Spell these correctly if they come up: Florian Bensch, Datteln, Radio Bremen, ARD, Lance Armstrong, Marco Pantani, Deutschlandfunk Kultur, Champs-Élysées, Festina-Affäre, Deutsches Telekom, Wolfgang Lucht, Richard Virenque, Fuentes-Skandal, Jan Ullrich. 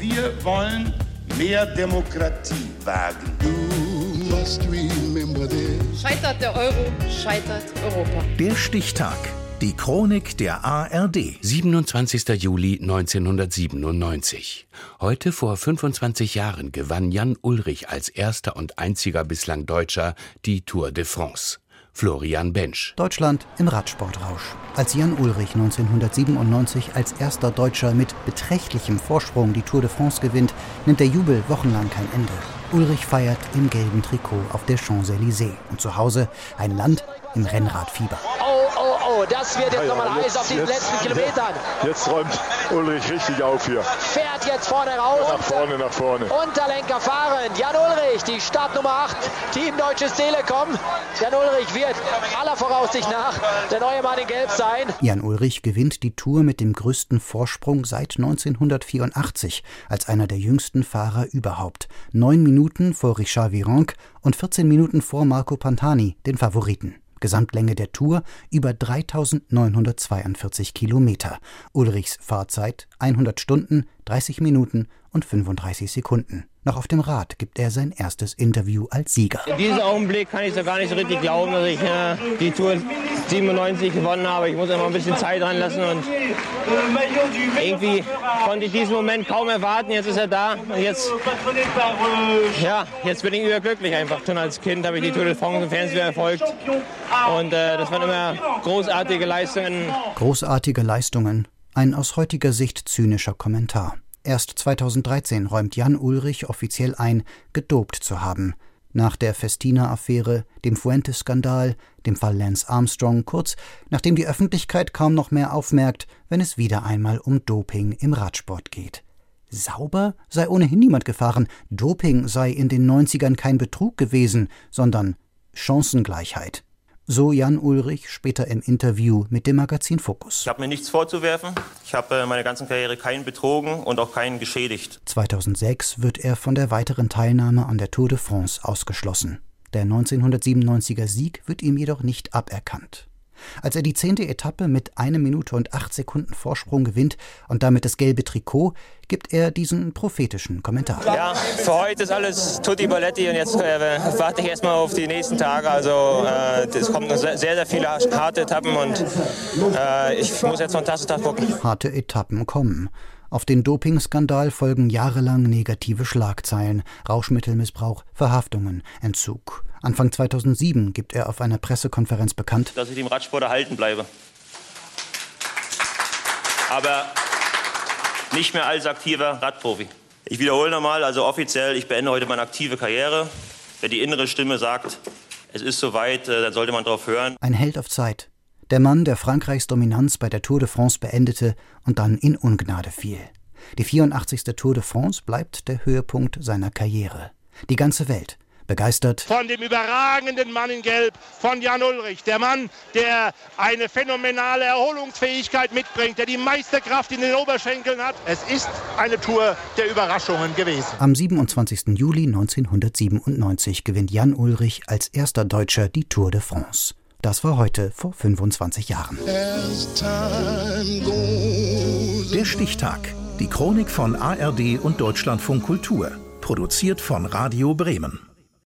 Wir wollen mehr Demokratie wagen. You must remember this. Scheitert der Euro, scheitert Europa. Der Stichtag. Die Chronik der ARD. 27. Juli 1997. Heute vor 25 Jahren gewann Jan Ullrich als erster und einziger bislang Deutscher die Tour de France. Florian Bensch. Deutschland im Radsportrausch. Als Jan Ullrich 1997 als erster Deutscher mit beträchtlichem Vorsprung die Tour de France gewinnt, nimmt der Jubel wochenlang kein Ende. Ullrich feiert im gelben Trikot auf der Champs-Élysées. Und zu Hause ein Land im Rennradfieber. Das wird jetzt nochmal heiß auf diesen letzten Kilometern. Jetzt räumt Ullrich richtig auf hier. Fährt jetzt vorne raus. Nach vorne. Unterlenker fahrend. Jan Ullrich, die Startnummer 8, Team Deutsches Telekom. Jan Ullrich wird aller Voraussicht nach der neue Mann in Gelb sein. Jan Ullrich gewinnt die Tour mit dem größten Vorsprung seit 1984 als einer der jüngsten Fahrer überhaupt. 9 Minuten vor Richard Virenque und 14 Minuten vor Marco Pantani, den Favoriten. Gesamtlänge der Tour über 3.942 Kilometer. Ullrichs Fahrzeit 100 Stunden, 30 Minuten und 35 Sekunden. Noch auf dem Rad gibt er sein erstes Interview als Sieger. In diesem Augenblick kann ich so gar nicht so richtig glauben, dass ich die Tour 97 gewonnen habe. Ich muss einfach ein bisschen Zeit dran lassen und irgendwie konnte ich diesen Moment kaum erwarten. Jetzt ist er da und jetzt bin ich überglücklich einfach. Schon als Kind habe ich die Tour de France im Fernsehen verfolgt und das waren immer großartige Leistungen. Großartige Leistungen, ein aus heutiger Sicht zynischer Kommentar. Erst 2013 räumt Jan Ullrich offiziell ein, gedopt zu haben. Nach der Festina-Affäre, dem Fuentes-Skandal, dem Fall Lance Armstrong, kurz nachdem die Öffentlichkeit kaum noch mehr aufmerkt, wenn es wieder einmal um Doping im Radsport geht. Sauber sei ohnehin niemand gefahren, Doping sei in den 90ern kein Betrug gewesen, sondern Chancengleichheit. So Jan Ullrich später im Interview mit dem Magazin Focus. Ich habe mir nichts vorzuwerfen. Ich habe meine ganze Karriere keinen betrogen und auch keinen geschädigt. 2006 wird er von der weiteren Teilnahme an der Tour de France ausgeschlossen. Der 1997er Sieg wird ihm jedoch nicht aberkannt. Als er die 10. Etappe mit 1 Minute und 8 Sekunden Vorsprung gewinnt und damit das gelbe Trikot, gibt er diesen prophetischen Kommentar. Ja, für heute ist alles tutti balletti und jetzt warte ich erstmal auf die nächsten Tage. Also es kommen sehr, sehr viele harte Etappen und ich muss jetzt von Tag zu Tag gucken. Harte Etappen kommen. Auf den Dopingskandal folgen jahrelang negative Schlagzeilen, Rauschmittelmissbrauch, Verhaftungen, Entzug. Anfang 2007 gibt er auf einer Pressekonferenz bekannt, dass ich dem Radsport erhalten bleibe. Aber nicht mehr als aktiver Radprofi. Ich wiederhole nochmal, also offiziell, ich beende heute meine aktive Karriere. Wenn die innere Stimme sagt, es ist soweit, dann sollte man drauf hören. Ein Held auf Zeit. Der Mann, der Frankreichs Dominanz bei der Tour de France beendete und dann in Ungnade fiel. Die 84. Tour de France bleibt der Höhepunkt seiner Karriere. Die ganze Welt begeistert von dem überragenden Mann in Gelb, von Jan Ullrich. Der Mann, der eine phänomenale Erholungsfähigkeit mitbringt, der die Meisterkraft in den Oberschenkeln hat. Es ist eine Tour der Überraschungen gewesen. Am 27. Juli 1997 gewinnt Jan Ullrich als erster Deutscher die Tour de France. Das war heute vor 25 Jahren. Der Stichtag. Die Chronik von ARD und Deutschlandfunk Kultur. Produziert von Radio Bremen.